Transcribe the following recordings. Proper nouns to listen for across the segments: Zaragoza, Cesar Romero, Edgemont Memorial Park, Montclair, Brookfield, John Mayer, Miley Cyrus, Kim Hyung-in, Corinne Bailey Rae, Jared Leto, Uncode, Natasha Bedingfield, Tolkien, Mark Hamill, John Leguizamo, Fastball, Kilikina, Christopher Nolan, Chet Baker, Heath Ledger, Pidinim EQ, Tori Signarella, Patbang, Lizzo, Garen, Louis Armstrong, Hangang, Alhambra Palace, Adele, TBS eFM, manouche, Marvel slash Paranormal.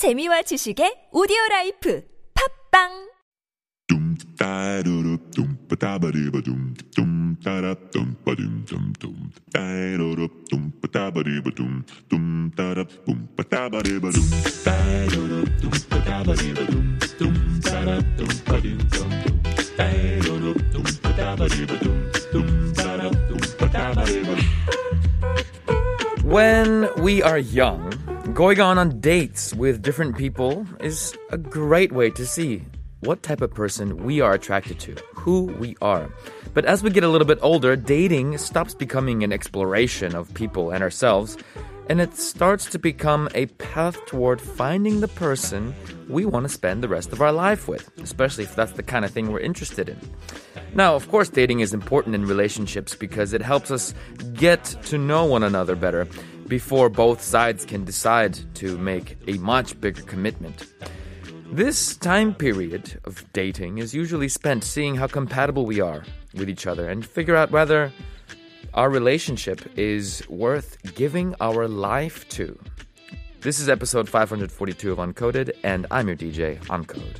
재미와 지식의 오디오라이프 팟빵 When we are young, going on dates with different people is a great way to see what type of person we are attracted to, who we are. But as we get a little bit older, dating stops becoming an exploration of people and ourselves, and it starts to become a path toward finding the person we want to spend the rest of our life with, especially if that's the kind of thing we're interested in. Now, of course, dating is important in relationships because it helps us get to know one another better before both sides can decide to make a much bigger commitment. This time period of dating is usually spent seeing how compatible we are with each other and figure out whether our relationship is worth giving our life to. This is episode 542 of Uncoded, and I'm your DJ, Uncode.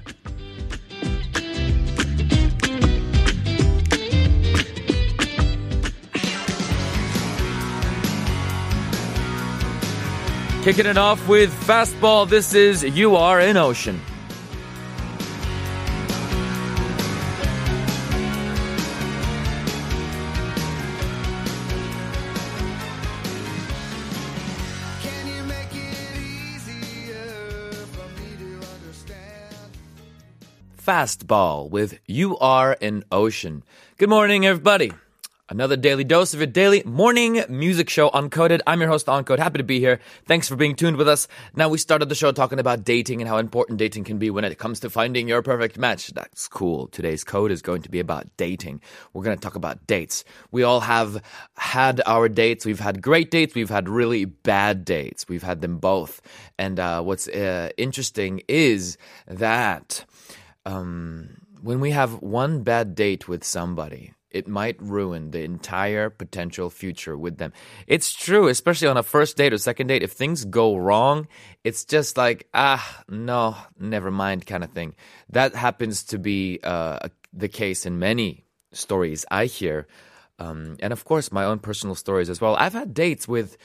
Kicking it off with Fastball, this is You Are an Ocean. Fastball with You Are an Ocean. Good morning, everybody. Another daily dose of your daily morning music show, Uncoded. I'm your host, Uncode. Happy to be here. Thanks for being tuned with us. Now, we started the show talking about dating and how important dating can be when it comes to finding your perfect match. That's cool. Today's code is going to be about dating. We're going to talk about dates. We all have had our dates. We've had great dates. We've had really bad dates. We've had them both. And what's interesting is that when we have one bad date with somebody, it might ruin the entire potential future with them. It's true, especially on a first date or second date. If things go wrong, it's just like, no, never mind kind of thing. That happens to be the case in many stories I hear. And of course, my own personal stories as well. I've had dates with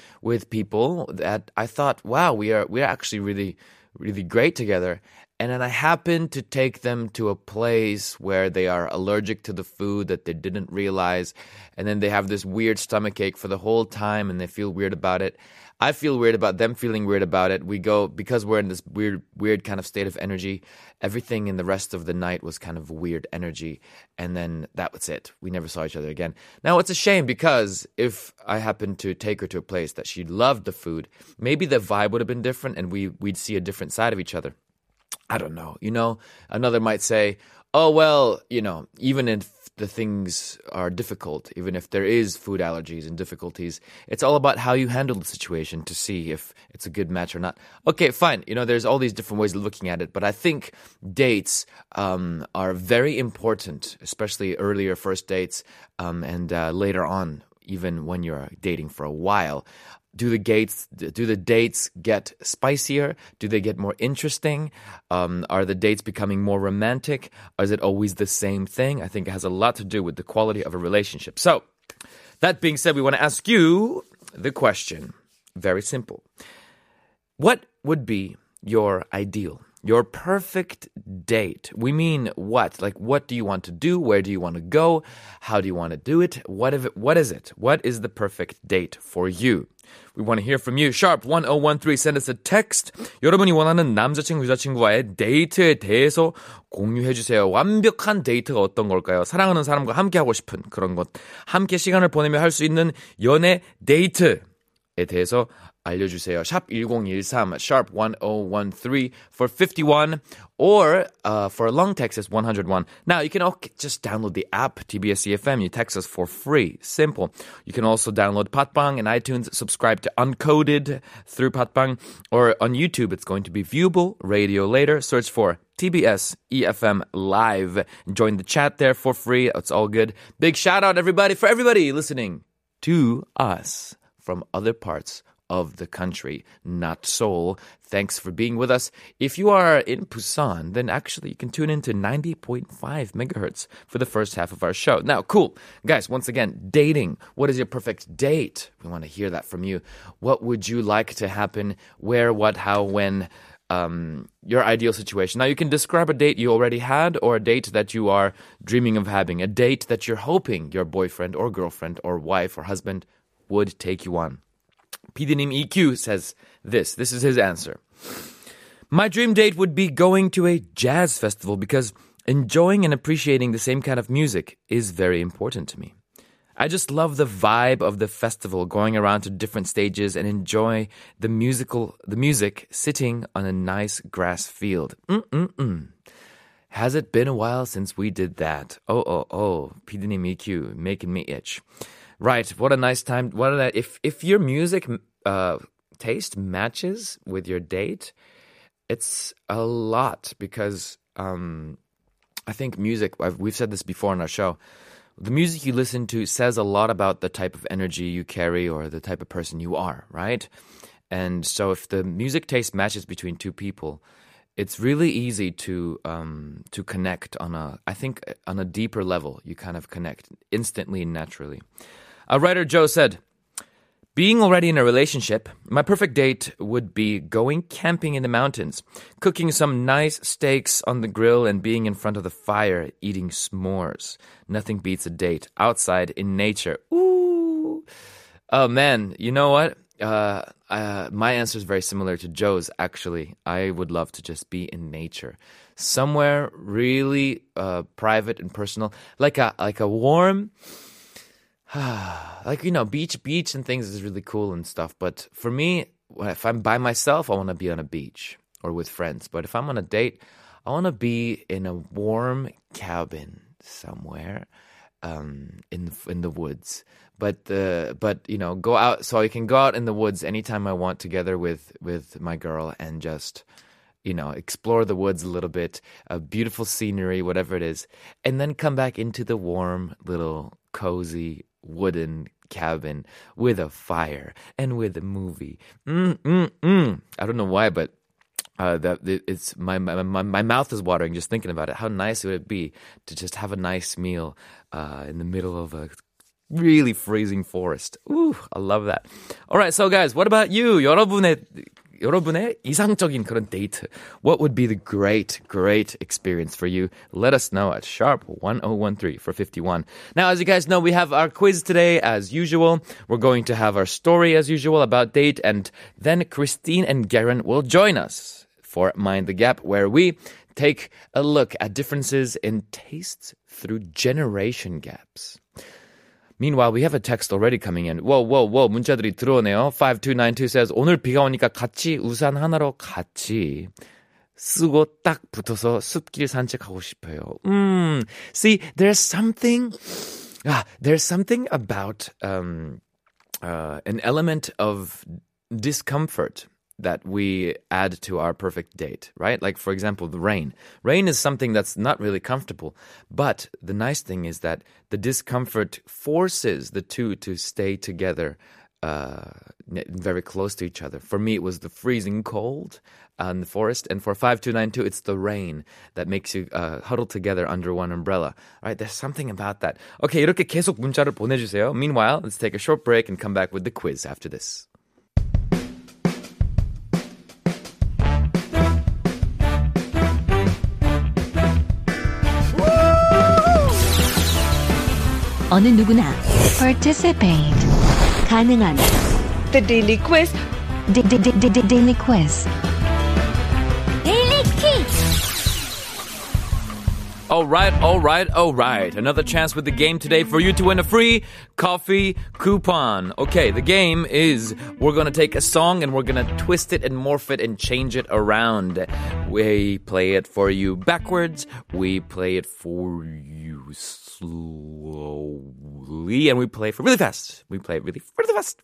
people that I thought, wow, we are actually really, really great together. And then I happened to take them to a place where they are allergic to the food that they didn't realize. And then they have this weird stomachache for the whole time and they feel weird about it. I feel weird about them feeling weird about it. We go, because we're in this weird kind of state of energy, everything in the rest of the night was kind of weird energy. And then that was it. We never saw each other again. Now, it's a shame because if I happened to take her to a place that she loved the food, maybe the vibe would have been different and we'd see a different side of each other. I don't know. You know, another might say, oh, well, you know, even if the things are difficult, even if there is food allergies and difficulties, it's all about how you handle the situation to see if it's a good match or not. Okay, fine. You know, there's all these different ways of looking at it, but I think dates are very important, especially earlier first dates and later on, even when you're dating for a while. Do the dates get spicier? Do they get more interesting? Are the dates becoming more romantic? Or is it always the same thing? I think it has a lot to do with the quality of a relationship. So, that being said, we want to ask you the question. Very simple. What would be your ideal? Your perfect date. We mean what? Like, what do you want to do? Where do you want to go? How do you want to do it? What is it? What is the perfect date for you? We want to hear from you. Sharp 1013. Send us a text. 여러분이 원하는 남자친구, 여자친구와의 데이트에 대해서 공유해주세요. 완벽한 데이트가 어떤 걸까요? 사랑하는 사람과 함께 하고 싶은 그런 것. 함께 시간을 보내며 할 수 있는 연애 데이트에 대해서 알려주세요. 샵 1013, 샵 1013 for 51 or for a long text is 101. Now, you can just download the app, TBS eFM. You text us for free. Simple. You can also download Patbang and iTunes. Subscribe to Uncoded through Patbang. Or on YouTube, it's going to be viewable. Radio later. Search for TBS eFM Live. Join the chat there for free. It's all good. Big shout out, everybody, for everybody listening to us from other parts of the country, not Seoul. Thanks for being with us. If you are in Busan, then actually you can tune in to 90.5 megahertz for the first half of our show. Now, cool. Guys, once again, dating. What is your perfect date? We want to hear that from you. What would you like to happen? Where, what, how, when? Your ideal situation. Now, you can describe a date you already had or a date that you are dreaming of having, a date that you're hoping your boyfriend or girlfriend or wife or husband would take you on. Pidinim EQ says this. This is his answer. My dream date would be going to a jazz festival because enjoying and appreciating the same kind of music is very important to me. I just love the vibe of the festival, going around to different stages and enjoy the music sitting on a nice grass field. Has it been a while since we did that? Pidinim EQ, making me itch. Right, what a nice time. If your music taste matches with your date, it's a lot because I think music, we've said this before on our show, the music you listen to says a lot about the type of energy you carry or the type of person you are, right? And so if the music taste matches between two people, it's really easy to connect on a deeper level. You kind of connect instantly and naturally. Writer Joe said, being already in a relationship, my perfect date would be going camping in the mountains, cooking some nice steaks on the grill and being in front of the fire, eating s'mores. Nothing beats a date outside in nature. Ooh. Oh, man. You know what? My answer is very similar to Joe's, actually. I would love to just be in nature. Somewhere really private and personal. Like a warm... beach and things is really cool and stuff. But for me, if I'm by myself, I want to be on a beach or with friends. But if I'm on a date, I want to be in a warm cabin somewhere in the woods. But go out. So I can go out in the woods anytime I want together with my girl and just... explore the woods a little bit, beautiful scenery, whatever it is, and then come back into the warm, little, cozy, wooden cabin with a fire and with a movie. I don't know why, but it's my mouth is watering just thinking about it. How nice would it be to just have a nice meal in the middle of a really freezing forest? Ooh, I love that. All right, so guys, what about you? 여러분의 이상적인 그런 데이트. What would be the great, great experience for you? Let us know at #1013 for 51. Now, as you guys know, we have our quiz today as usual. We're going to have our story as usual about date, and then Christine and Garen will join us for Mind the Gap, where we take a look at differences in tastes through generation gaps. Meanwhile, we have a text already coming in. Whoa, 문자들이 들어오네요. 5292 says, 오늘 비가 오니까 같이 우산 하나로 같이 쓰고 딱 붙어서 숲길 산책하고 싶어요. See, there's something about an element of discomfort that we add to our perfect date, right? Like, for example, the rain. Rain is something that's not really comfortable, but the nice thing is that the discomfort forces the two to stay together very close to each other. For me, it was the freezing cold in the forest, and for 5292, it's the rain that makes you huddle together under one umbrella. All right, there's something about that. Okay, 이렇게 계속 문자를 보내주세요. Meanwhile, let's take a short break and come back with the quiz after this. 어느 누구나 participate 가능한 The Daily Quiz Daily Quiz Daily Quiz. All right. Another chance with the game today for you to win a free coffee coupon. Okay, the game is we're going to take a song and we're going to twist it and morph it and change it around. We play it for you backwards. We play it for you slowly, and we play for really fast. We play really fast,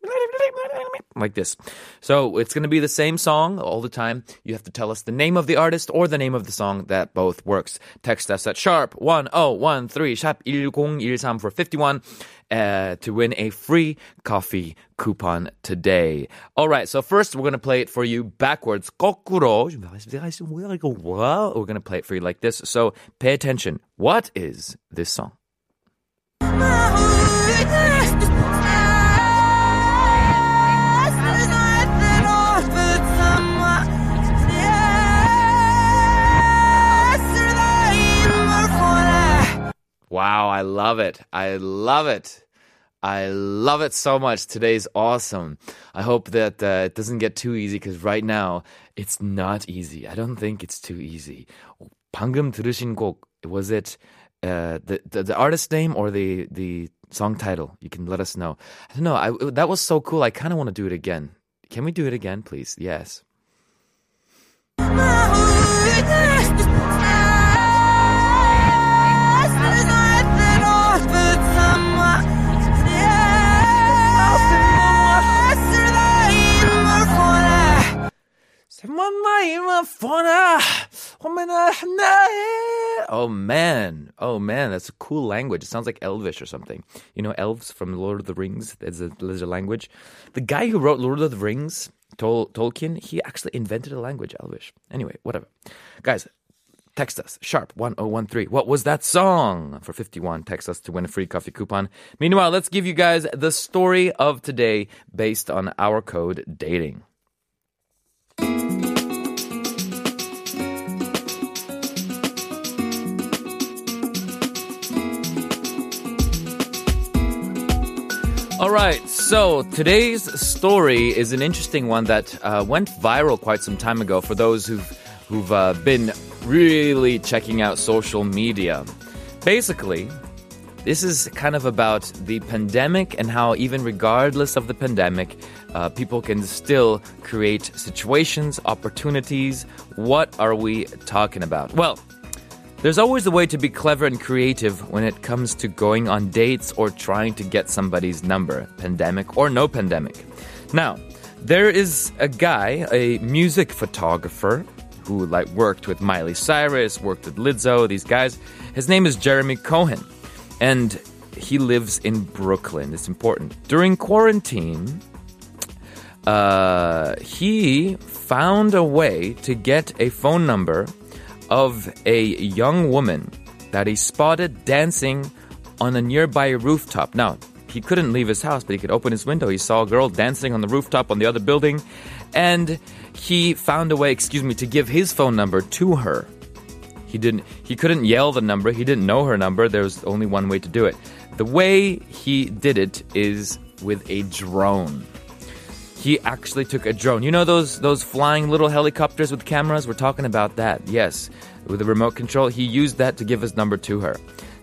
like this. So it's going to be the same song all the time. You have to tell us the name of the artist or the name of the song. That both works. Text us at sharp 1013 샵 1013 for 51 to win a free coffee coupon today. Alright, so first we're going to play it for you backwards. 거꾸로. What? We're going to play it for you like this. So pay attention. What is this song? Wow, I love it. I love it. I love it so much. Today's awesome. I hope that it doesn't get too easy because right now it's not easy. I don't think it's too easy. 방금 들으신 곡, was it the artist name or the song title? You can let us know. I don't know. That was so cool. I kind of want to do it again. Can we do it again, please? Yes. Oh man, that's a cool language. It sounds like Elvish or something. You know, elves from Lord of the Rings, there's a language. The guy who wrote Lord of the Rings, Tolkien, he actually invented a language, Elvish. Anyway, whatever. Guys, text us, sharp 1013. What was that song? For 51, text us to win a free coffee coupon. Meanwhile, let's give you guys the story of today based on our code dating. All right, so today's story is an interesting one that went viral quite some time ago for those who've been really checking out social media. Basically, this is kind of about the pandemic and how even regardless of the pandemic, people can still create situations, opportunities. What are we talking about? Well, there's always a way to be clever and creative when it comes to going on dates or trying to get somebody's number, pandemic or no pandemic. Now, there is a guy, a music photographer, who worked with Miley Cyrus, worked with Lizzo, these guys. His name is Jeremy Cohen, and he lives in Brooklyn. It's important. During quarantine, he found a way to get a phone number of a young woman that he spotted dancing on a nearby rooftop. Now, he couldn't leave his house, but he could open his window. He saw a girl dancing on the rooftop on the other building, and he found a way, to give his phone number to her. He couldn't yell the number. He didn't know her number. There was only one way to do it. The way he did it is with a drone. He actually took a drone. You know those flying little helicopters with cameras? We're talking about that, yes. With a remote control, he used that to give his number to her.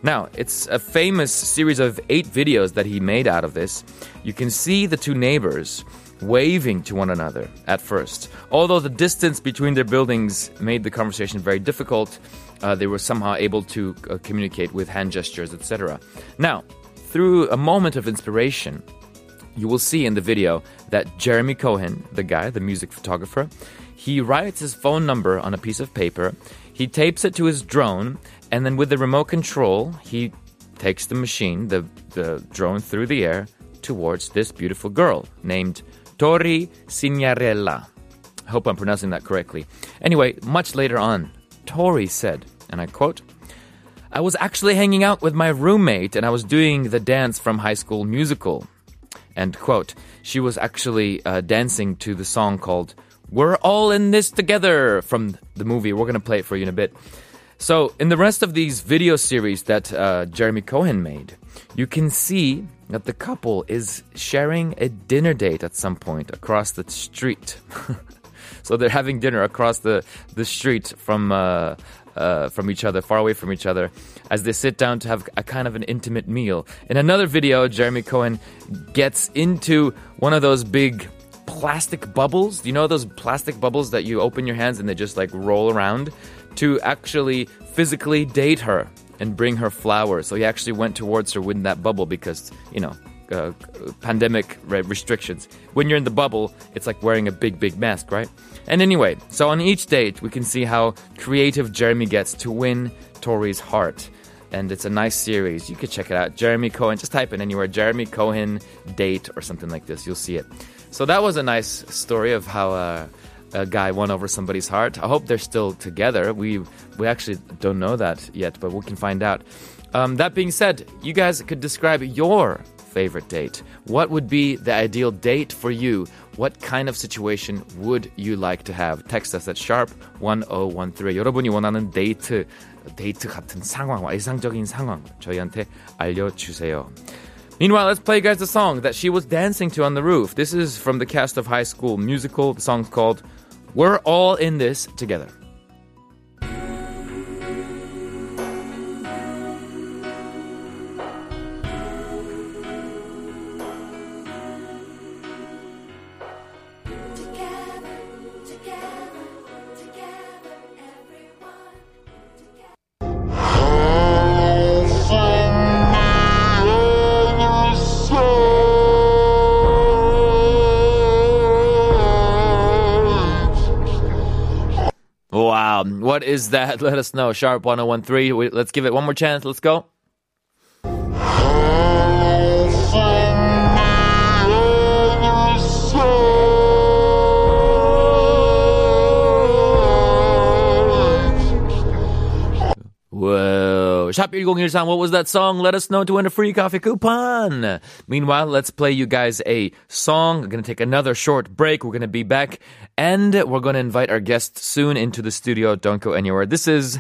Now, it's a famous series of 8 videos that he made out of this. You can see the two neighbors waving to one another at first. Although the distance between their buildings made the conversation very difficult, they were somehow able to communicate with hand gestures, etc. Now, through a moment of inspiration, you will see in the video that Jeremy Cohen, the guy, the music photographer, he writes his phone number on a piece of paper, he tapes it to his drone, and then with the remote control, he takes the machine, the drone, through the air towards this beautiful girl named Tori Signarella. I hope I'm pronouncing that correctly. Anyway, much later on, Tori said, and I quote, "I was actually hanging out with my roommate and I was doing the dance from High School Musical." End quote. She was actually dancing to the song called "We're All in This Together" from the movie. We're going to play it for you in a bit. So in the rest of these video series that Jeremy Cohen made, you can see that the couple is sharing a dinner date at some point across the street. So they're having dinner across the street from each other, far away from each other, as they sit down to have a kind of an intimate meal. In another video, Jeremy Cohen gets into one of those big plastic bubbles. Do you know those plastic bubbles that you open your hands and they just roll around, to actually physically date her and bring her flowers? So he actually went towards her with that bubble because, pandemic restrictions. When you're in the bubble, it's like wearing a big, big mask, right? And anyway, so on each date, we can see how creative Jeremy gets to win Tori's heart. And it's a nice series. You could check it out. Jeremy Cohen. Just type in anywhere. Jeremy Cohen date or something like this. You'll see it. So that was a nice story of how a guy won over somebody's heart. I hope they're still together. We actually don't know that yet, but we can find out. That being said, you guys could describe your favorite date. What would be the ideal date for you? What kind of situation would you like to have? Text us at #1013. 여러분이 원하는 데이트 같은 상황, 이상적인 상황 저희한테 알려주세요. Meanwhile, let's play you guys the song that she was dancing to on the roof. This is from the cast of High School Musical. The song's called We're All In This Together. What is that? Let us know. #1013. Let's give it one more chance. Let's go. Whoa. #1013. What was that song? Let us know to win a free coffee coupon. Meanwhile, let's play you guys a song. We're going to take another short break. We're going to be back. And we're going to invite our guest soon into the studio. Don't go anywhere. This is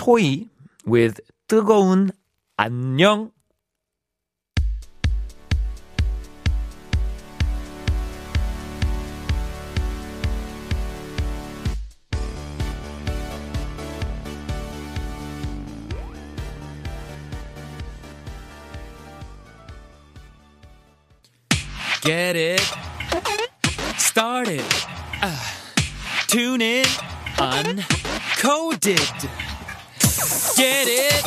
Toy with 뜨거운 안녕. Get it started. Tune in, uncoded. Get it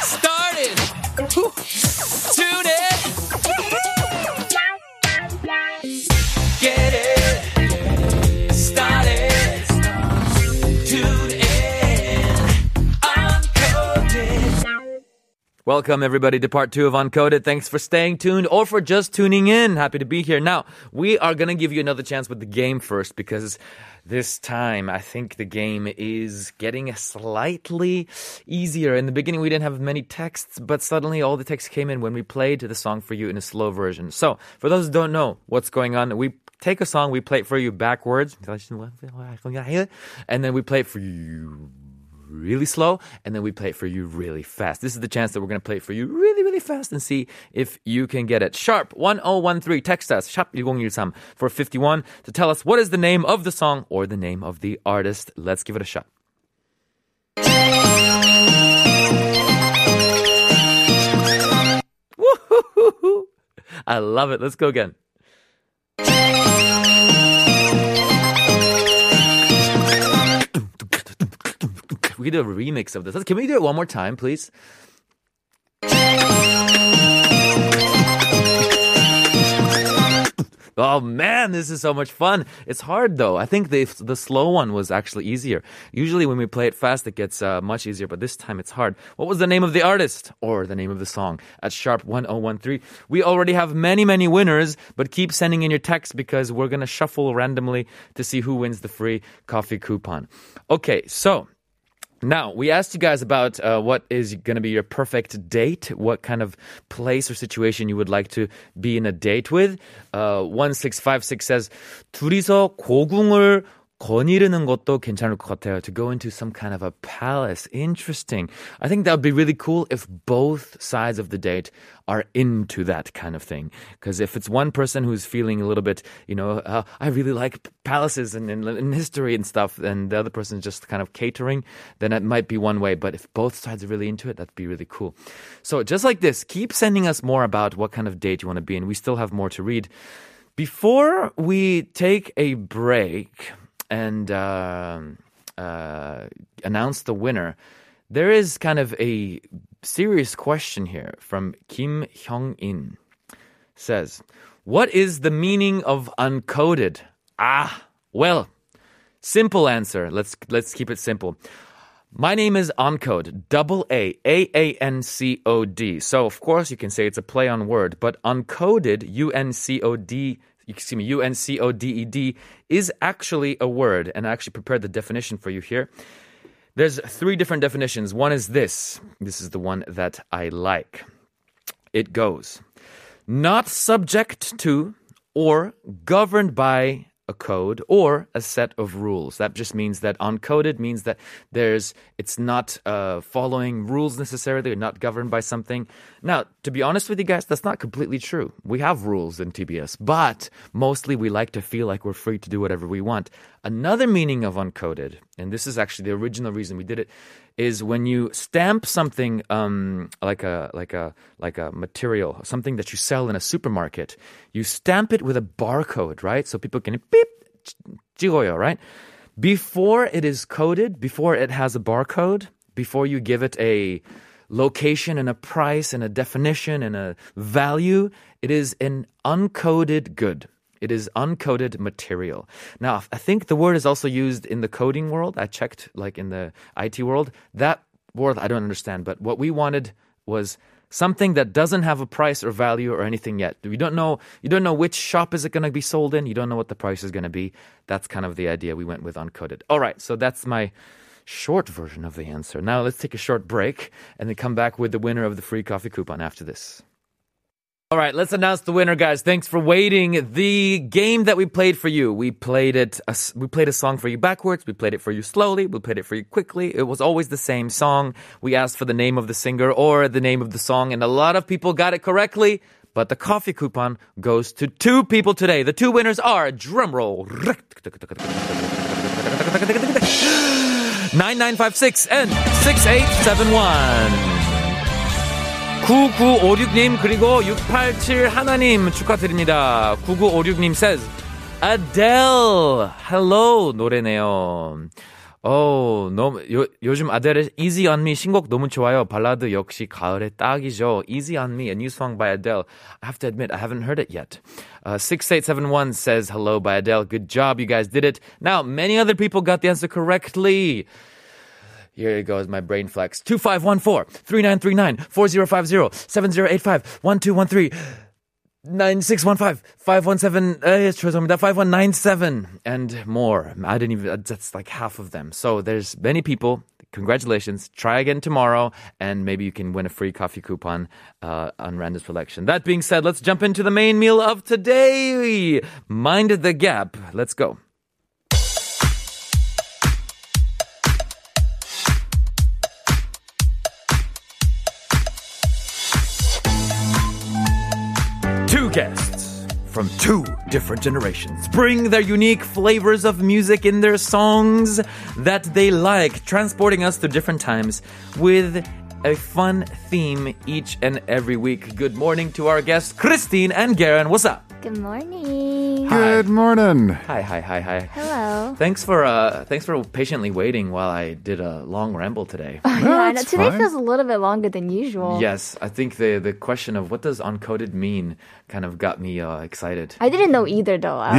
started. Tune in. Get it started. Tune in, uncoded. Welcome everybody to part 2 of Uncoded. Thanks for staying tuned or for just tuning in. Happy to be here. Now, we are going to give you another chance with the game first because this time, I think the game is getting slightly easier. In the beginning, we didn't have many texts, but suddenly all the texts came in when we played the song for you in a slow version. So, for those who don't know what's going on, we take a song, we play it for you backwards, and then we play it for you really slow, and then we play it for you really fast. This is the chance that we're going to play it for you really, really fast and see if you can get it. #1013. Text us, #1013 for 51 to tell us what is the name of the song or the name of the artist. Let's give it a shot. Woo-hoo-hoo-hoo. I love it. Let's go again. We could do a remix of this. Can we do it one more time, please? Oh, man, this is so much fun. It's hard, though. I think the slow one was actually easier. Usually when we play it fast, it gets much easier, but this time it's hard. What was the name of the artist or the name of the song? At #1013. We already have many, many winners, but keep sending in your texts because we're going to shuffle randomly to see who wins the free coffee coupon. Okay, so now, we asked you guys about what is going to be your perfect date, what kind of place or situation you would like to be in a date with. 1656 says, 둘이서 고궁을 거니르는 것도 괜찮을 것 같아요. To go into some kind of a palace. Interesting. I think that would be really cool if both sides of the date are into that kind of thing. Because if it's one person who's feeling a little bit, I really like palaces and history and stuff, and the other person is just kind of catering, then it might be one way. But if both sides are really into it, that'd be really cool. So just like this, keep sending us more about what kind of date you want to be in. We still have more to read. Before we take a break and announce the winner, there is kind of a serious question here from Kim Hyung-in. says, what is the meaning of uncoded? Ah, well, simple answer. Let's keep it simple. My name is Uncode, double A-A-N-C-O-D. So, of course, you can say it's a play on word, but uncoded, U-N-C-O-D-E-D, is actually a word, and I actually prepared the definition for you here. There's three different definitions. One is this. This is the one that I like. It goes, not subject to or governed by a code or a set of rules. That just means that uncoded means that it's not following rules necessarily or not governed by something. Now, to be honest with you guys, that's not completely true. We have rules in TBS, but mostly we like to feel like we're free to do whatever we want. Another meaning of uncoded, and this is actually the original reason we did it, is when you stamp something like a material, something that you sell in a supermarket, you stamp it with a barcode, right? So people can beep, 찍어요, right? Before it is coded, before it has a barcode, before you give it a location and a price and a definition and a value, it is an uncoded good. It is uncoded material. Now, I think the word is also used in the coding world. I checked, like in the IT world. That word I don't understand, but what we wanted was something that doesn't have a price or value or anything yet. You don't know which shop is it going to be sold in. You don't know what the price is going to be. That's kind of the idea we went with uncoded. All right, so that's my short version of the answer. Now let's take a short break and then come back with the winner of the free coffee coupon after this. All right, let's announce the winner, guys. Thanks for waiting. The game that we played for you, we played a song for you backwards, we played it for you slowly, we played it for you quickly. It was always the same song. We asked for the name of the singer or the name of the song, and a lot of people got it correctly. But the coffee coupon goes to two people today. The two winners are, drumroll, 9956 and 6871. 9956님 그리고 687하나님 축하드립니다. 9956님 says Adele Hello 노래네요. 너무 요즘 아델의 Easy on Me 신곡 너무 좋아요. 발라드 역시 가을에 딱이죠. Easy on Me, a new song by Adele. I have to admit I haven't heard it yet. 6871 says Hello by Adele. Good job, you guys did it. Now many other people got the answer correctly. Here it goes, my brain flex. 2514-3939-4050-7085-1213-9615-517 5197 and more. I didn't even, that's like half of them. So there's many people. Congratulations. Try again tomorrow and maybe you can win a free coffee coupon on Random Selection. That being said, let's jump into the main meal of today. Mind the Gap. Let's go. Guests from two different generations bring their unique flavors of music in their songs that they like, transporting us to different times with a fun theme each and every week. Good morning to our guests, Christine and Garen. What's up? Good morning. Hi. Good morning. Hi. Hello. Thanks for patiently waiting while I did a long ramble today. No, today fine. Feels a little bit longer than usual. Yes, I think the question of what does uncoded mean kind of got me excited. I didn't know either though. I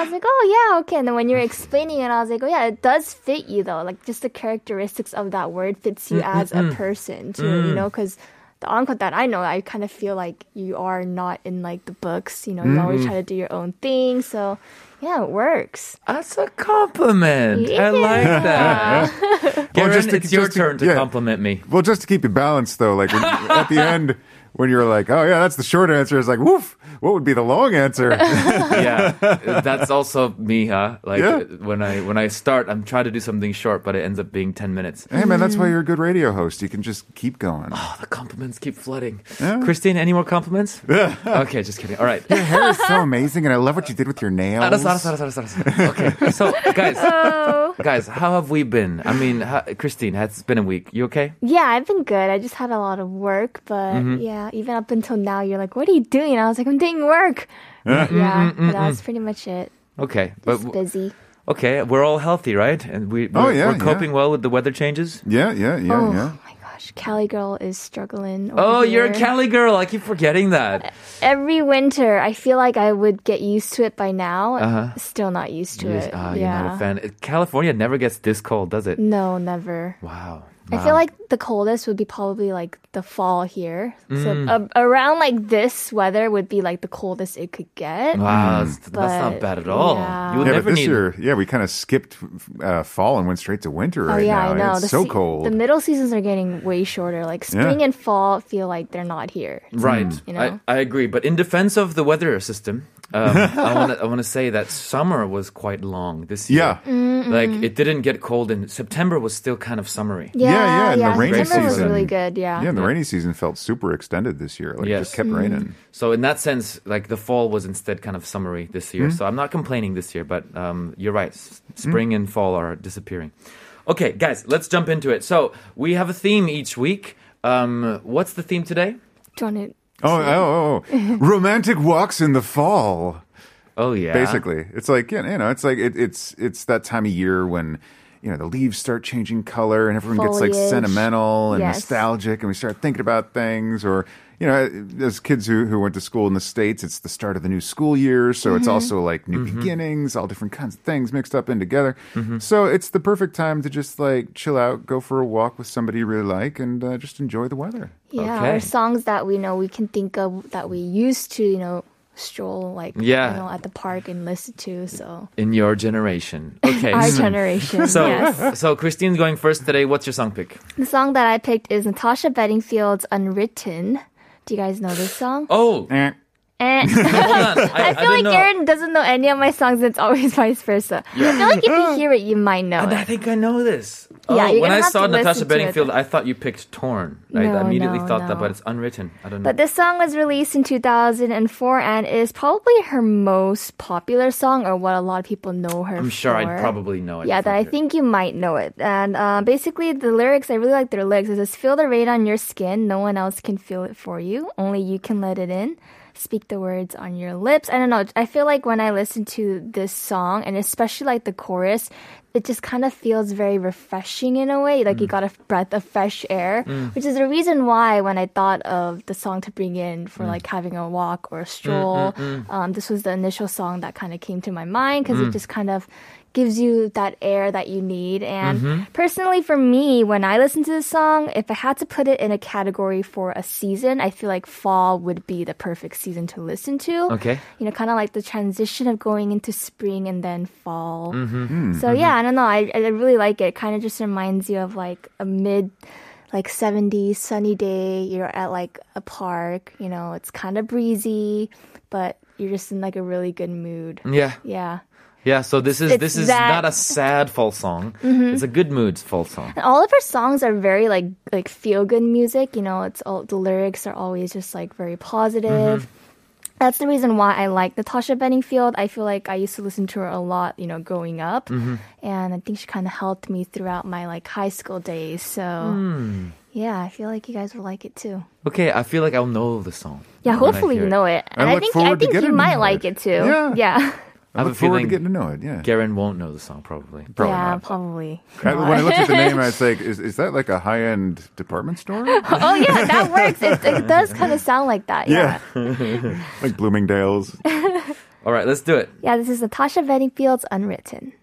was like, oh yeah, okay. And then when you were explaining it, I was like, oh yeah, it does fit you though. Like just the characteristics of that word fits you as a person too, you know, because the encode that I know, I kind of feel like you are not in like the books, you know, you always try to do your own thing. So yeah, it works. That's a compliment. Yeah. I like that. Well, Garen, it's your turn to compliment me. Well, just to keep it balanced though, like when, at the end, when you're like, oh yeah, that's the short answer. It's like, woof, what would be the long answer? Yeah, that's also me, huh? Like when I start, I'm trying to do something short, but it ends up being 10 minutes. Hey man, that's why you're a good radio host. You can just keep going. Oh, the compliments keep flooding. Yeah. Christine, any more compliments? Okay, just kidding. All right. Your hair is so amazing, and I love what you did with your nails. Okay, so guys, how have we been? I mean, Christine, it's been a week. You okay? Yeah, I've been good. I just had a lot of work, but yeah, even up until now, you're like, what are you doing? And I was like, I'm doing work. But that was pretty much it. Okay. Just busy. Okay, we're all healthy, right? And we're coping well with the weather changes? Yeah. Oh, my gosh. gosh, Cali girl is struggling. Oh, you're a Cali girl. I keep forgetting that. Every winter, I feel like I would get used to it by now. Uh-huh. Still not used to it. Ah, yeah. You're not a fan. California never gets this cold, does it? No, never. Wow. I feel like the coldest would be probably like the fall here. So around like this weather would be like the coldest it could get. Wow, that's not bad at all. Yeah. You would never this year, we kind of skipped fall and went straight to winter now. I know. It's so cold. The middle seasons are getting way shorter. Like spring and fall feel like they're not here. Right. You know? I agree. But in defense of the weather system, I want to say that summer was quite long this year. Yeah. Mm-hmm. Like it didn't get cold, and September was still kind of summery. Yeah. And the rainy season was really good. Yeah. Yeah. And the rainy season felt super extended this year. Like it just kept raining. So in that sense, like the fall was instead kind of summery this year. Mm-hmm. So I'm not complaining this year, but you're right. Spring and fall are disappearing. Okay, guys, let's jump into it. So we have a theme each week. What's the theme today? Romantic walks in the fall. Oh yeah. Basically, it's like it's that time of year when the leaves start changing color and everyone gets like sentimental and nostalgic, and we start thinking about things. Or as kids who went to school in the States, it's the start of the new school year, so it's also like new beginnings, all different kinds of things mixed up in together. So it's the perfect time to just like chill out, go for a walk with somebody you really like, and just enjoy the weather. Yeah, or songs that we know we can think of that we used to, stroll at the park and listen to. So in your generation, okay, our generation. So Christine's going first today. What's your song pick? The song that I picked is Natasha Bedingfield's "Unwritten." Do you guys know this song? Oh, I feel like Aaron doesn't know any of my songs. It's always vice versa. Yeah. I feel like if you hear it, you might know it. I think I know this. Yeah, when I saw Natasha Bedingfield, I thought you picked "Torn." I immediately thought that, but it's "Unwritten." I don't know. But this song was released in 2004 and is probably her most popular song, or what a lot of people know her for. I'm sure I'd probably know it. Yeah, I think you might know it. And basically, the lyrics, I really like their lyrics. It says, "Feel the rain on your skin. No one else can feel it for you. Only you can let it in. Speak the words on your lips." I don't know. I feel like when I listen to this song, and especially like the chorus, it just kind of feels very refreshing in a way. Like you got a breath of fresh air, which is the reason why when I thought of the song to bring in for like having a walk or a stroll, this was the initial song that kind of came to my mind, because it just kind of gives you that air that you need. And personally, for me, when I listen to this song, if I had to put it in a category for a season, I feel like fall would be the perfect season to listen to. Okay. Kind of like the transition of going into spring and then fall. I don't know. I really like it. It kind of just reminds you of like a mid, like 70s sunny day. You're at like a park. It's kind of breezy, but you're just in like a really good mood. Yeah. Yeah. Yeah, so this is not a sad fall song. It's a good mood fall song. And all of her songs are very like feel good music. It's all, the lyrics are always just like very positive. That's the reason why I like Natasha Bedingfield. I feel like I used to listen to her a lot, growing up. And I think she kind of helped me throughout my like high school days. So, yeah, I feel like you guys will like it too. Okay, I feel like I'll know the song. Yeah, hopefully you know it. And I think you might like it too. Yeah. I look forward to getting to know it, yeah. Garen won't know the song, probably. Probably. When I looked at the name, I was like, is that like a high-end department store? Oh, yeah, that works. It does kind of sound like that, yeah. Like Bloomingdale's. All right, let's do it. Yeah, this is Natasha Bedingfield's "Unwritten."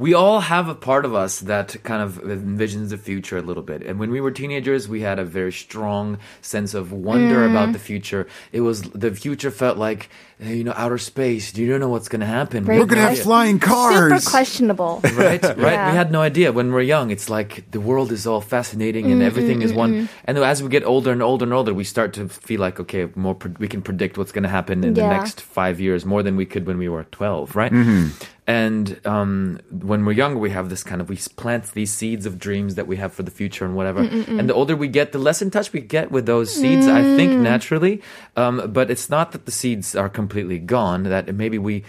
We all have a part of us that kind of envisions the future a little bit. And when we were teenagers, we had a very strong sense of wonder about the future. It was, the future felt like, outer space. You don't know what's going to happen. We're going to have flying cars. Super questionable. Right? Yeah. We had no idea when we're young. It's like the world is all fascinating and everything is one. And as we get older and older and older, we start to feel like, okay, we can predict what's going to happen in the next 5 years more than we could when we were 12, right? And when we're young, we have this kind of, we plant these seeds of dreams that we have for the future and whatever. And the older we get, the less in touch we get with those seeds, I think, naturally. But it's not that the seeds are completely gone, that maybe we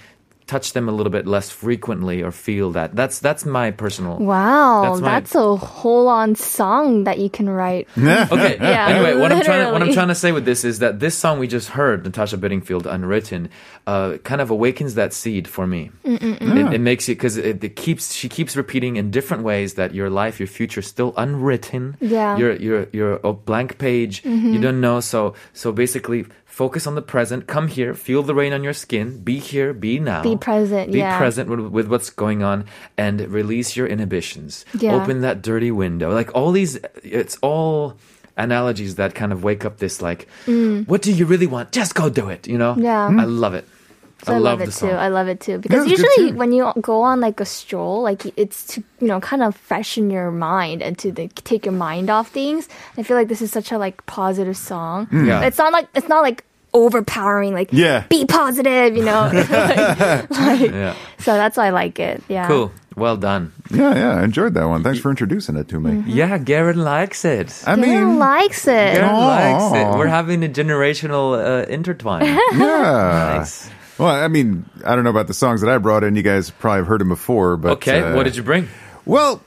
touch them a little bit less frequently or feel that. That's my personal. Wow, that's a whole on song that you can write. Okay. Yeah, anyway, what I'm trying to say with this is that this song we just heard, Natasha Bedingfield, Unwritten, kind of awakens that seed for me. It makes it, because she keeps repeating in different ways that your life, your future is still unwritten. Yeah. You're a blank page. Mm-hmm. You don't know. So basically, focus on the present. Come here. Feel the rain on your skin. Be here. Be now. Be present. Be present with what's going on, and release your inhibitions. Yeah. Open that dirty window. Like all these, it's all analogies that kind of wake up this like, what do you really want? Just go do it. You know? Yeah. I love it. So I love it too. Because usually when you go on like a stroll, like it's to, kind of freshen your mind and to take your mind off things. I feel like this is such a like positive song. Yeah. It's not like overpowering, like be positive, So that's why I like it. Yeah. Cool. Well done. Yeah, I enjoyed that one. Thanks for introducing it to me. Mm-hmm. Yeah, Garrett likes it. Garrett likes it. We're having a generational intertwine. Yeah. Nice. Well, I don't know about the songs that I brought in. You guys probably have heard them before. But, okay, what did you bring? Well,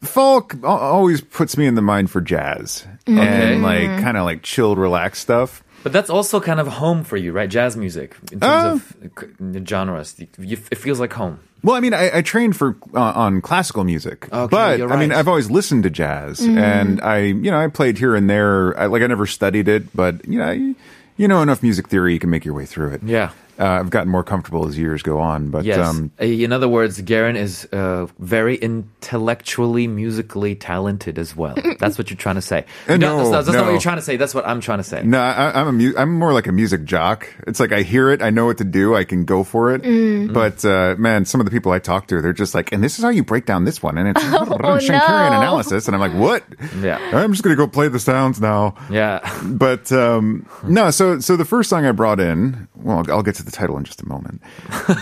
folk always puts me in the mind for jazz. Mm-hmm. And kind of like chilled, relaxed stuff. But that's also kind of home for you, right? Jazz music, in terms of genres. It feels like home. Well, I trained on classical music, okay, but right. I've always listened to jazz, and I played here and there. I never studied it, but enough music theory, you can make your way through it. Yeah. I've gotten more comfortable as years go on. But, yes. In other words, Garen is very intellectually, musically talented as well. That's what you're trying to say. That's not what you're trying to say. That's what I'm trying to say. No, I'm more like a music jock. It's like I hear it. I know what to do. I can go for it. Mm. But, man, some of the people I talk to, they're just like, and this is how you break down this one. And it's Shankarian analysis. And I'm like, what? Yeah. I'm just going to go play the sounds now. Yeah. But, no, so the first song I brought in, well, I'll get to the title in just a moment,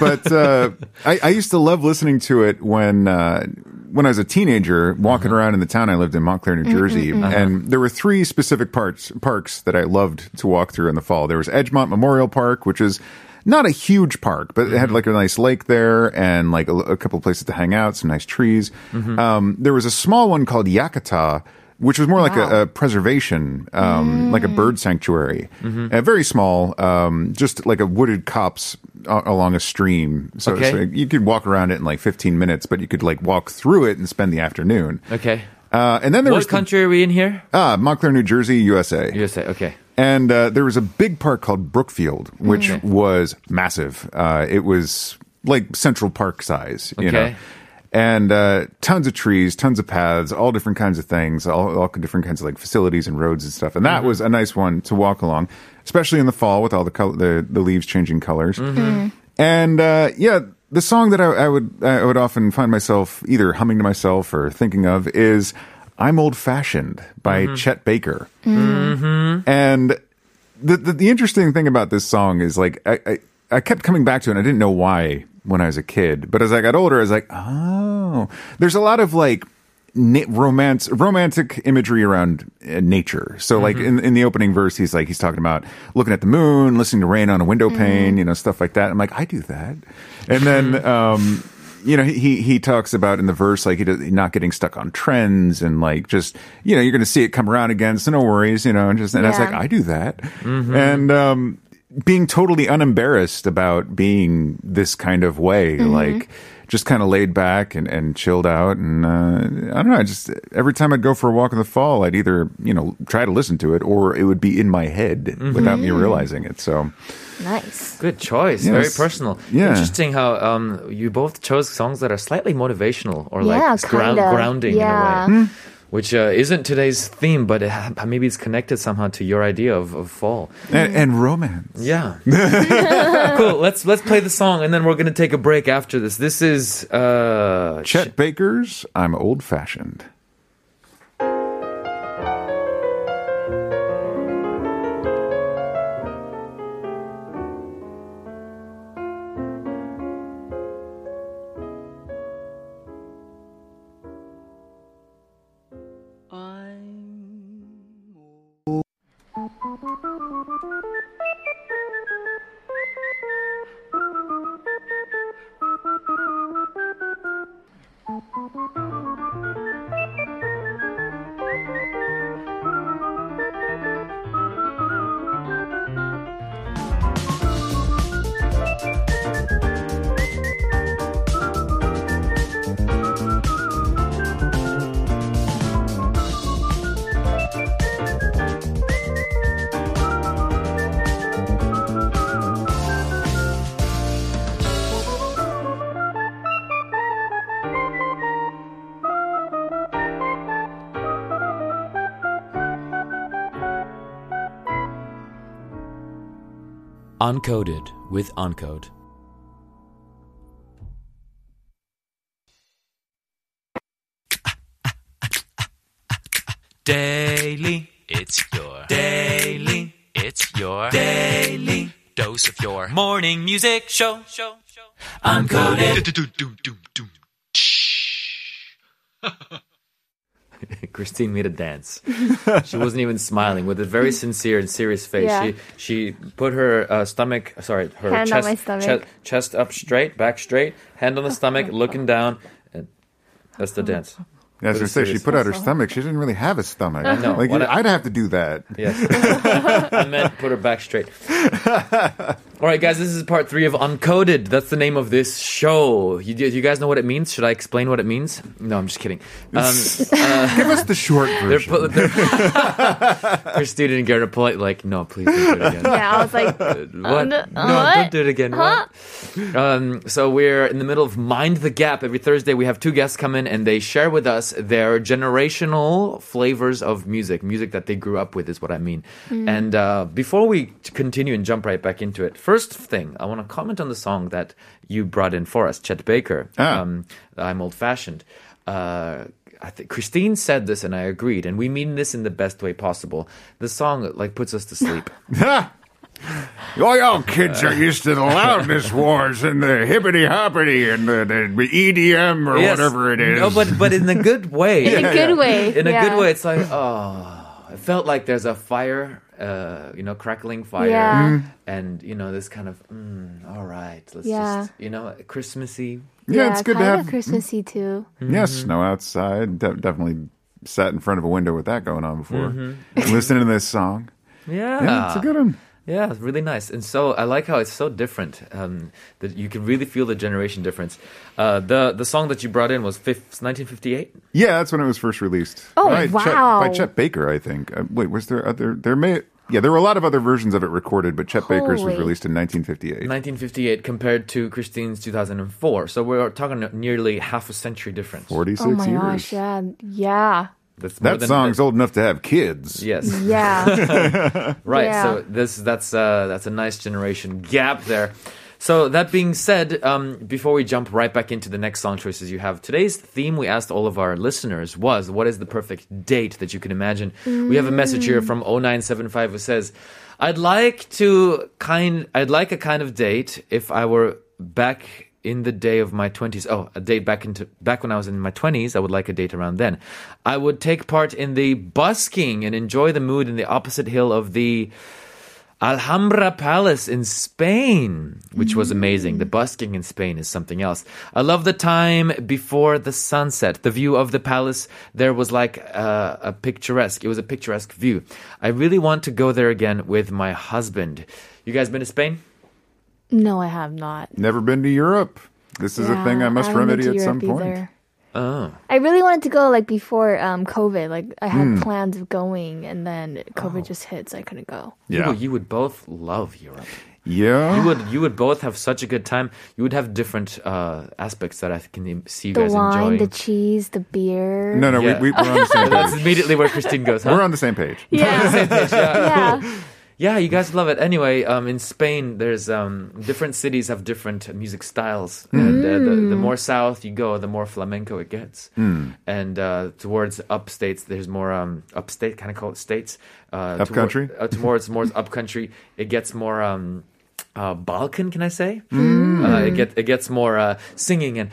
but I used to love listening to it when I was a teenager, walking around in the town. I lived in Montclair, New Jersey, and there were three specific parks that I loved to walk through in the fall. There was Edgemont Memorial Park, which is not a huge park, but it had like a nice lake there and like a couple places to hang out, some nice trees. There was a small one called Yakutat, which was more like a preservation, like a bird sanctuary. Very small, just like a wooded copse along a stream. So, so you could walk around it in like 15 minutes, but you could like walk through it and spend the afternoon. Okay. And then what country are we in here? Montclair, New Jersey, USA. USA, okay. And there was a big park called Brookfield, which was massive. It was like Central Park size, you know. And tons of trees, tons of paths, all different kinds of things, all different kinds of like facilities and roads and stuff. And that was a nice one to walk along, especially in the fall with all the leaves changing colors. And the song that I would often find myself either humming to myself or thinking of is "I'm Old Fashioned" by Chet Baker. And the interesting thing about this song is like I kept coming back to it, and I didn't know why when I was a kid. But as I got older, I was like, oh, there's a lot of like romantic imagery around nature. So like in the opening verse, he's talking about looking at the moon, listening to rain on a window pane, stuff like that. I'm like, I do that. And then, he talks about in the verse, like not getting stuck on trends and like, just, you're going to see it come around again. So no worries, and I was like, I do that. And, being totally unembarrassed about being this kind of way, like just kind of laid back and chilled out. And I don't know, I just every time I'd go for a walk in the fall, I'd either, try to listen to it or it would be in my head without me realizing it. So nice. Good choice. Yes. Very personal. Yeah. Interesting how you both chose songs that are slightly motivational or grounding in a way. Which isn't today's theme, but maybe it's connected somehow to your idea of fall. And romance. Yeah. Cool. Let's play the song, and then we're going to take a break after this. This is Chet Baker's "I'm Old Fashioned." Uncoded with Uncode. Daily, it's your daily, it's your daily dose of your morning music show. Uncoded. Christine made a dance. She wasn't even smiling. With a very sincere and serious face, yeah. she put her chest up straight, back straight, hand on the stomach, looking down. And that's the dance. Yeah, as I say, she put out her stomach. She didn't really have a stomach. No, like, I'd have to do that. Yes. I meant put her back straight. All right, guys, this is part 3 of Uncoded. That's the name of this show. You guys know what it means? Should I explain what it means? No, I'm just kidding. Give us the short version. Christine and Garrett are polite, like, no, please don't do it again. Yeah, I was like, what? No, don't do it again. Huh? What? So we're in the middle of Mind the Gap. Every Thursday, we have two guests come in, and they share with us their generational flavors of music. Music that they grew up with is what I mean. And before we continue and jump right back into it, first thing, I want to comment on the song that you brought in for us, Chet Baker. I'm Old-Fashioned. Christine said this and I agreed, and we mean this in the best way possible. The song like puts us to sleep. Oh, y'all kids are used to the loudness wars and the hippity-hoppity and the EDM or whatever it is. No, but in a good way. In a good way. It's like, oh, it felt like there's a fire... crackling fire, and this kind of all right, let's just Christmassy. Yeah, it's good to have Christmassy too. Mm-hmm. Yeah, snow outside. Definitely sat in front of a window with that going on before. Mm-hmm. Listening to this song. Yeah, it's a good one. Yeah, it's really nice. And so I like how it's so different, that you can really feel the generation difference. The song that you brought in was 1958? Yeah, that's when it was first released. Oh, wow. By Chet Baker, I think. Wait, was there other... there were a lot of other versions of it recorded, but Chet Baker's was released in 1958. 1958 compared to Christine's 2004. So we're talking nearly half a century difference. 46 years. Oh, my gosh, yeah. That song's old enough to have kids. Yes. Yeah. Right. Yeah. So that's a nice generation gap there. So that being said, before we jump right back into the next song choices you have, today's theme we asked all of our listeners was, what is the perfect date that you can imagine? We have a message here from 0975 who says, I'd like a kind of date if I were back in the day of my 20s. Oh, a date back when I was in my 20s. I would like a date around then. I would take part in the busking and enjoy the mood in the opposite hill of the Alhambra Palace in Spain, which was amazing. The busking in Spain is something else. I love the time before the sunset. The view of the palace there was like it was a picturesque view. I really want to go there again with my husband. You guys been to Spain? No, I have not. Never been to Europe. This is a thing I must remedy at some point. Oh. I really wanted to go like before COVID. Like I had plans of going, and then COVID just hit, so I couldn't go. Yeah, you would both love Europe. Yeah, you would both have such a good time. You would have different aspects that I can see you guys enjoying. The wine, the cheese, the beer. No, we're on the same page. That's immediately where Christine goes. Huh? We're on the same page. Yeah. Yeah, you guys love it. Anyway, in Spain, there's different cities have different music styles. And the more south you go, the more flamenco it gets. And towards upstates, there's more upstate, kind of call it states. Upcountry? Towards more upcountry, it gets more... Balkan, can I say? It gets more singing and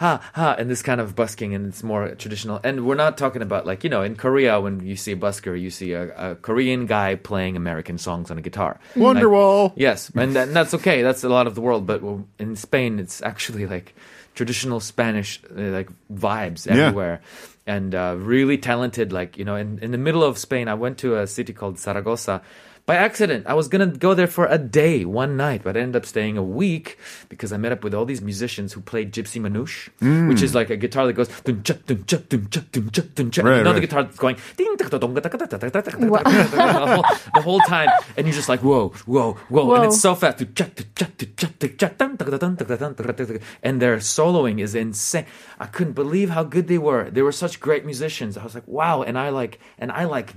and this kind of busking, and it's more traditional. And we're not talking about like, in Korea when you see a busker, you see a Korean guy playing American songs on a guitar. Wonderwall. Yes, and that's okay. That's a lot of the world. But in Spain, it's actually like traditional Spanish like vibes everywhere. And really talented. Like in the middle of Spain, I went to a city called Zaragoza. By accident, I was going to go there for one night, but I ended up staying a week because I met up with all these musicians who played gypsy manouche, which is like a guitar that goes dun-cha, dun-cha, dun-cha, dun-cha, dun-cha, another guitar that's going the whole time, and you're just like, whoa, and it's so fast, and they're so soloing is insane. I couldn't believe how good they were. They were such great musicians. I was like, wow. And I like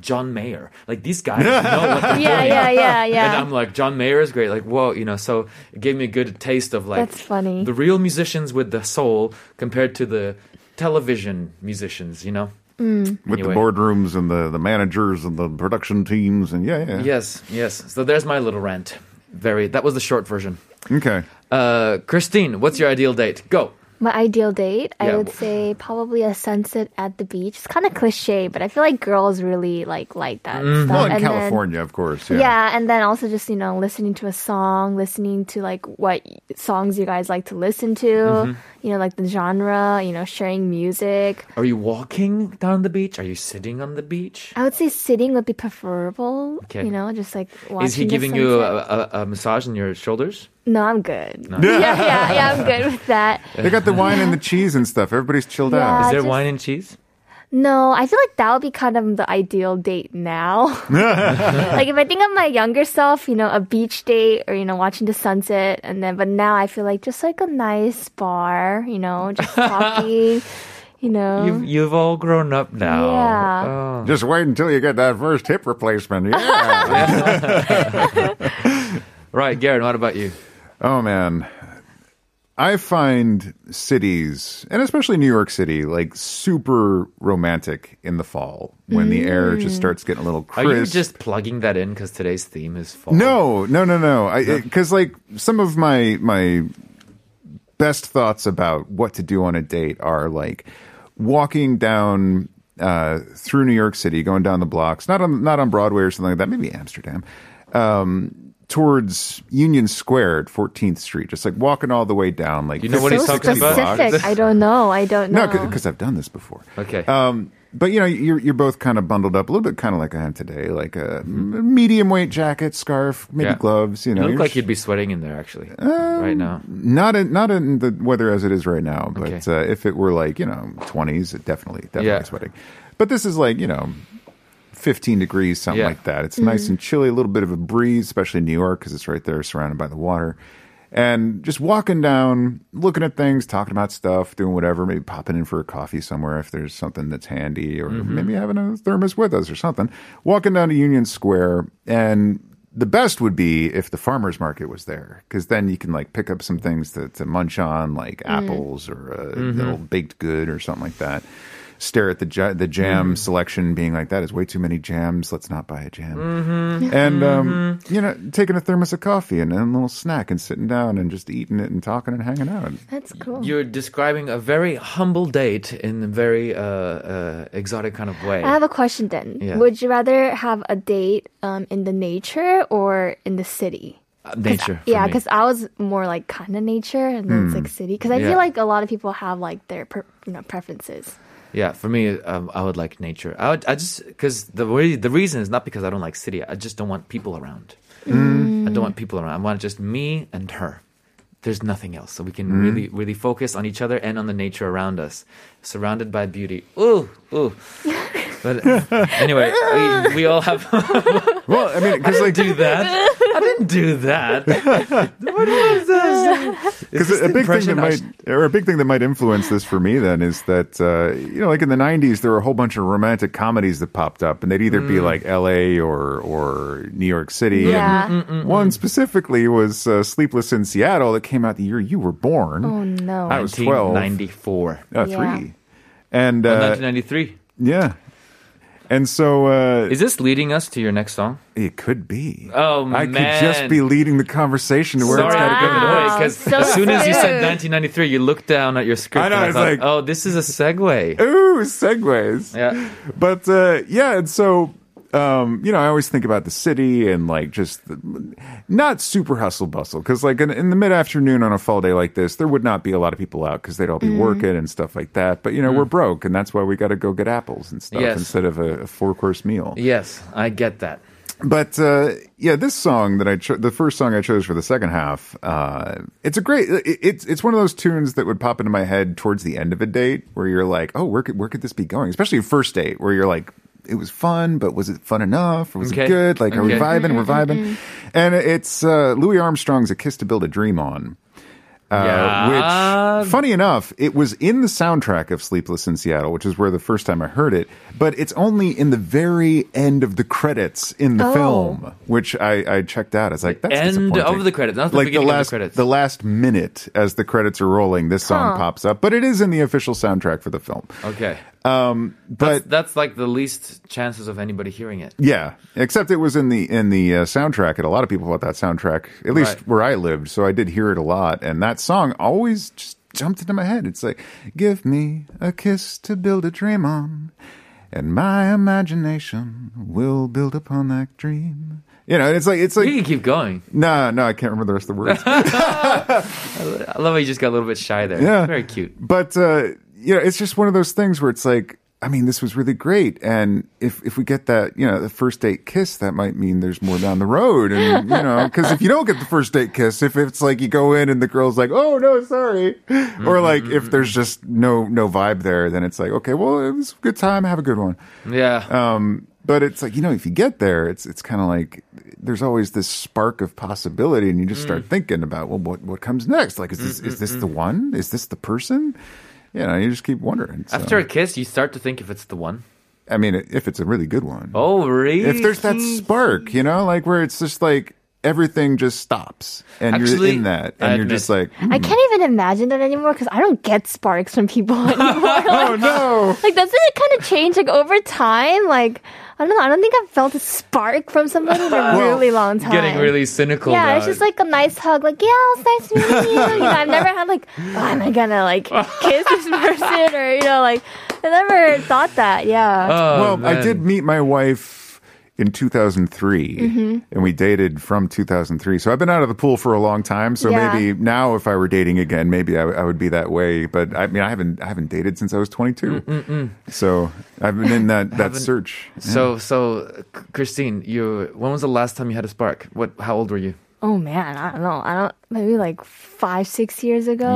John Mayer. Like, these guys know what they're doing. Yeah. And I'm like, John Mayer is great. Like, whoa, you know. So it gave me a good taste of, like, that's funny, the real musicians with the soul compared to the television musicians, you know. Mm. With anyway, the boardrooms and the managers and the production teams and Yes. So there's my little rant. That was the short version. Okay. Christine, what's your ideal date? Go. My ideal date, I would say probably a sunset at the beach. It's kind of cliche, but I feel like girls really like that stuff. Well, in and California, then, of course. Yeah, and then also just, you know, listening to a song, listening to, like, what songs you guys like to listen to, you know, like the genre, you know, sharing music. Are you walking down the beach? Are you sitting on the beach? I would say sitting would be preferable, you know, just like watching. Is he giving you a massage on your shoulders? No, I'm good. No. Yeah, I'm good with that. They got the wine and the cheese and stuff. Everybody's chilled out. Is there wine and cheese? No, I feel like that would be kind of the ideal date now. Like, if I think of my younger self, you know, a beach date or, you know, watching the sunset. But now I feel like just like a nice bar, you know, just talking. You know, you've all grown up now. Yeah. Oh. Just wait until you get that first hip replacement. Yeah. Right, Garrett, what about you? Oh, man. I find cities, and especially New York City, like super romantic in the fall when the air just starts getting a little crisp. Are you just plugging that in because today's theme is fall? No. Because, like, some of my best thoughts about what to do on a date are, like, walking down through New York City, going down the blocks, not on Broadway or something like that, maybe Amsterdam, towards Union Square at 14th Street, just like walking all the way down. Like, you know what he's talking about? I don't know. No, because I've done this before. Okay. But, you know, you're both kind of bundled up a little bit, kind of like I am today, like a medium weight jacket, scarf, maybe gloves. You know, you look like you'd be sweating in there actually right now. Not in the weather as it is right now, but if it were, like, you know, 20s, it definitely sweating. But this is, like, you know, 15 degrees, something like that. It's nice and chilly, a little bit of a breeze, especially in New York because it's right there surrounded by the water. And just walking down, looking at things, talking about stuff, doing whatever, maybe popping in for a coffee somewhere if there's something that's handy, or maybe having a thermos with us or something. Walking down to Union Square, and the best would be if the farmer's market was there, because then you can, like, pick up some things to munch on, like apples or a little baked good or something like that. Stare at the jam selection, being like, that is way too many jams. Let's not buy a jam. And, you know, taking a thermos of coffee and a little snack and sitting down and just eating it and talking and hanging out. That's cool. You're describing a very humble date in a very exotic kind of way. I have a question then. Yeah. Would you rather have a date in the nature or in the city? Nature. Yeah, because I was more like kind of nature and then it's like city. Because I feel like a lot of people have, like, their preferences. Yeah, for me, I would like nature. Because the reason is not because I don't like city. I just don't want people around. I don't want people around. I want just me and her. There's nothing else. So we can really, really focus on each other and on the nature around us. Surrounded by beauty. Ooh. But anyway, we all have... Well, I mean, because like do that. I didn't do that. What was that? Because a big thing that might influence this for me then is that, you know, like in the 90s, there were a whole bunch of romantic comedies that popped up, and they'd either be like LA or New York City. Yeah. And one specifically was Sleepless in Seattle that came out the year you were born. Oh, no. I was 12. 1994. Three. And, 1993. Yeah. And so... is this leading us to your next song? It could be. Oh, man. I could just be leading the conversation to where it's got to go. Away, because as soon as you said 1993, you looked down at your script. I know, and I thought, like, oh, this is a segue. Ooh, segues. Yeah. But, and so... you know, I always think about the city and, like, just not super hustle bustle, because, like, in the mid-afternoon on a fall day like this, there would not be a lot of people out because they'd all be working and stuff like that. But, you know, we're broke, and that's why we got to go get apples and stuff instead of a four-course meal. Yes, I get that. But, this song that the first song I chose for the second half, it's one of those tunes that would pop into my head towards the end of a date where you're like, oh, where could this be going? Especially a first date where you're like, it was fun, but was it fun enough? Or was it good? Like, are we vibing? We're vibing. And it's Louis Armstrong's A Kiss to Build a Dream On. which, funny enough, it was in the soundtrack of Sleepless in Seattle, which is where the first time I heard it, but it's only in the very end of the credits in the film, which I checked out. I was like, that's disappointing. End of the credits, not the beginning of the credits. The last minute as the credits are rolling, this song pops up, but it is in the official soundtrack for the film. Okay. But that's like the least chances of anybody hearing it. Yeah, except it was in the soundtrack, and a lot of people bought that soundtrack, at least where I lived, so I did hear it a lot, and that song always just jumped into my head. It's like, give me a kiss to build a dream on, and my imagination will build upon that dream. You know, and it's like you can keep going. No, I can't remember the rest of the words. I love how you just got a little bit shy there. Yeah, very cute. But you know, it's just one of those things where it's like, I mean, this was really great, and if we get that, you know, the first date kiss, that might mean there's more down the road, and you know, because if you don't get the first date kiss, if it's like you go in and the girl's like, oh no, sorry, or like if there's just no vibe there, then it's like, okay, well, it was a good time, have a good one. Yeah. But it's like, you know, if you get there, it's kind of like there's always this spark of possibility, and you just start thinking about, well, what comes next? Like, is this the one? Is this the person? You know, you just keep wondering. So. After a kiss, you start to think if it's the one. I mean, if it's a really good one. Oh, really? If there's that spark, you know, like where it's just like everything just stops and actually, you're in that and you're just like, I can't even imagine that anymore because I don't get sparks from people anymore. Like, oh, no. Like, doesn't it kind of change like over time? Like, I don't know. I don't think I've felt a spark from somebody in a really long time. Getting really cynical. Yeah, it's just like a nice hug. Like, yeah, it's nice meeting you. You know, I've never had like, oh, am I gonna like kiss this person or you know like I never thought that. Yeah. Oh, well, man. I did meet my wife in 2003, and we dated from 2003. So I've been out of the pool for a long time. So maybe now, if I were dating again, maybe I would be that way. But I mean, I haven't dated since I was 22. So I've been in that search. So, Christine, when was the last time you had a spark? How old were you? Oh man, I don't know. Maybe like 5-6 years ago.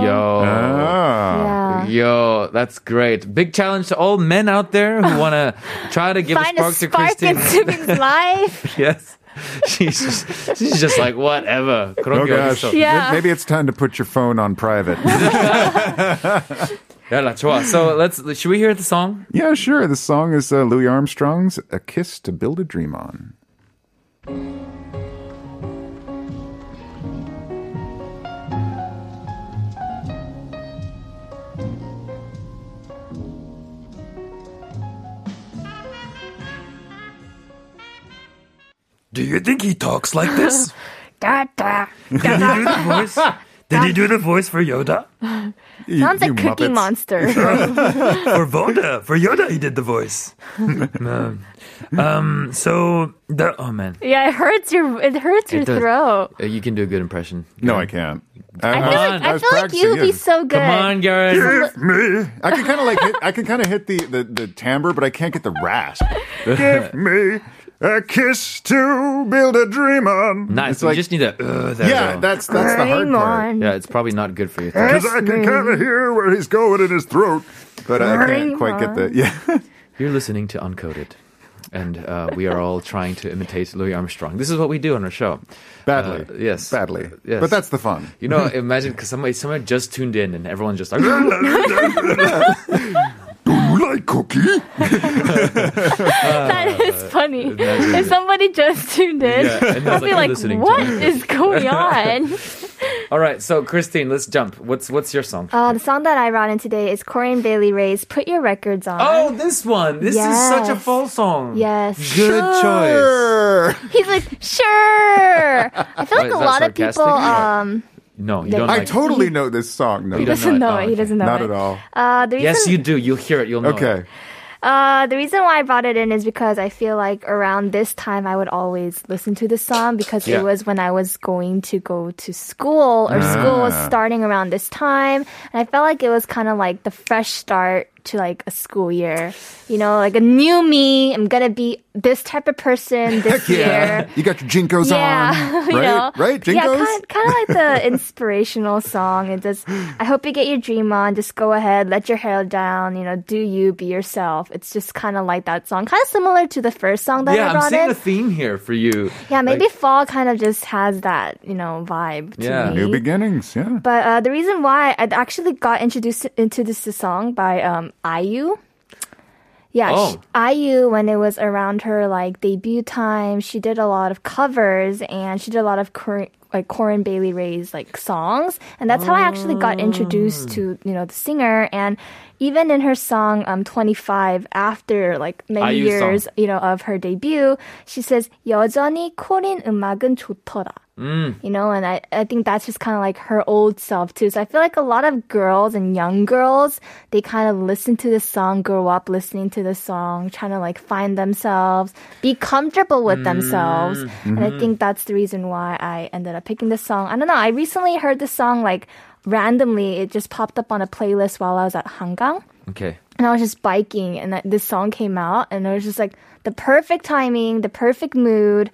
Yo, that's great. Big challenge to all men out there who want to try to give a spark to Christine. Find a spark in Subi's life. Yes. She's just like, whatever. Oh, gosh. Yeah. Maybe it's time to put your phone on private. So should we hear the song? Yeah, sure. The song is Louis Armstrong's A Kiss to Build a Dream On. Do you think he talks like this? Did he do the voice for Yoda? Sounds like Cookie Monster. For Voda. For Yoda, he did the voice. Oh man. Yeah, it hurts your throat. You can do a good impression. No, I can't. I feel like you'd be so good. Come on, Garrett. Give me. I can kind of hit the timbre, but I can't get the rasp. Give me a kiss to build a dream on. Nice. You just need a... that's the hard part. Yeah, it's probably not good for you. Because I can kind of hear where he's going in his throat. But I can't quite get that. Yeah. You're listening to Uncoded. And we are all trying to imitate Louis Armstrong. This is what we do on our show. Badly. Yes. Badly. Yes. But that's the fun. You know, imagine because somebody just tuned in and everyone's just like... Do you like cookie? That is funny. If somebody just tuned in, they'll be like, what is going on? All right, so Christine, let's jump. What's your song? The song that I brought in today is Corinne Bailey Rae's Put Your Records On. Oh, this one. This is such a fall song. Yes. Good choice. He's like, sure. I feel like a lot sarcastic? Of people... No, you don't. I totally know this song. No, he doesn't know it. He doesn't know it. Not at all. Yes, you do. You'll hear it. You'll know it. Okay. The reason why I brought it in is because I feel like around this time I would always listen to this song because it was when I was going to go to school or school was starting around this time. And I felt like it was kind of like the fresh start to like a school year. You know, like a new me. I'm going to be this type of person this year. You got your Jinkos on. Right? You know? Right? Jinkos? Yeah, kind of like the inspirational song. And just, I hope you get your dream on. Just go ahead. Let your hair down. You know, do you. Be yourself. It's just kind of like that song. Kind of similar to the first song that I brought in. Yeah, I'm seeing the theme here for you. Yeah, maybe like, fall kind of just has that, you know, vibe to me. New beginnings, yeah. But the reason why I actually got introduced into this song by IU. Yeah, IU, when it was around her like debut time, she did a lot of covers and she did a lot of Corinne Bailey Rae's like songs, and that's how I actually got introduced to, you know, the singer. And even in her song 25, after like many years, you know, of her debut, she says 여전히 코린 음악은 좋더라. You know, and I think that's just kind of like her old self too. So I feel like a lot of girls and young girls, they kind of listen to this song, grow up listening to this song, trying to like find themselves, be comfortable with themselves. And I think that's the reason why I ended up picking this song. I don't know, I recently heard this song like randomly. It just popped up on a playlist while I was at Hangang. Okay. And I was just biking and this song came out and it was just like the perfect timing, the perfect mood.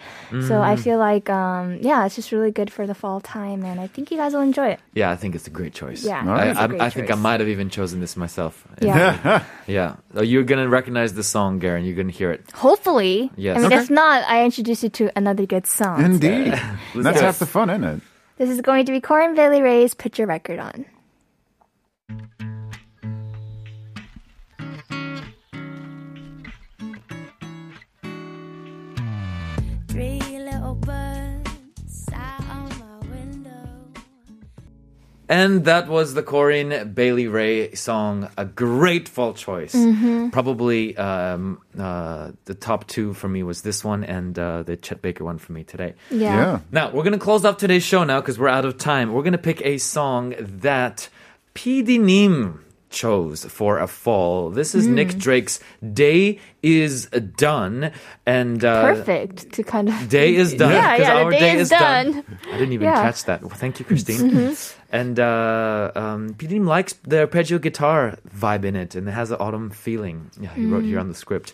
So I feel like, yeah, it's just really good for the fall time and I think you guys will enjoy it. Yeah, I think it's a great choice. Yeah, I think I might have even chosen this myself. Yeah. You're going to recognize the song, Garen. You're going to hear it. Hopefully. Yes. I mean, if not, I introduce you to another good song. Indeed. So. That's half the fun, isn't it? This is going to be Corinne Bailey Rae's Put Your Record On. And that was the Corinne Bailey Rae song, a great fall choice. Probably the top two for me was this one and the Chet Baker one for me today. Yeah. Now, we're going to close up today's show now because we're out of time. We're going to pick a song that Pidinim chose for a fall. This is Nick Drake's Day Is Done. And perfect to kind of... Day is done. Yeah, our day is done. I didn't even catch that. Well, thank you, Christine. And Pidinim likes the arpeggio guitar vibe in it, and it has an autumn feeling. Yeah, he wrote here on the script.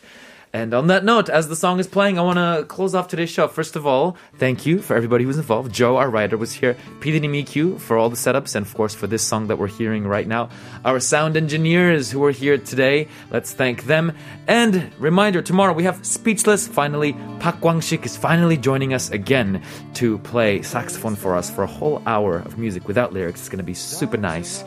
And on that note, as the song is playing, I want to close off today's show. First of all, thank you for everybody who was involved. Joe, our writer, was here. Pidinim EQ for all the setups and, of course, for this song that we're hearing right now. Our sound engineers who are here today, let's thank them. And reminder, tomorrow we have Speechless. Finally, Park Gwang-Sik is finally joining us again to play saxophone for us for a whole hour of music without lyrics. It's going to be super nice.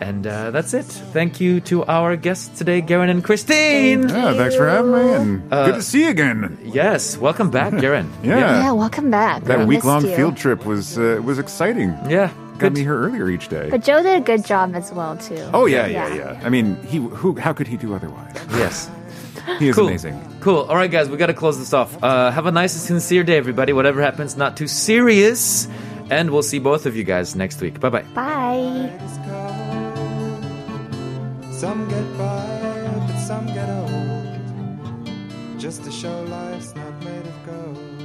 And that's it. Thank you to our guests today, Garen and Christine. Yeah, thanks for having me. And good to see you again. Yes, welcome back, Garen. Yeah, welcome back. That week-long field trip was exciting. Yeah. Got me here earlier each day. But Joe did a good job as well, too. Oh, yeah. I mean, how could he do otherwise? Yes. He is amazing. Cool. All right, guys, we got to close this off. Have a nice and sincere day, everybody. Whatever happens, not too serious. And we'll see both of you guys next week. Bye-bye. Bye. Some get by, but some get old. Just to show life's not made of gold.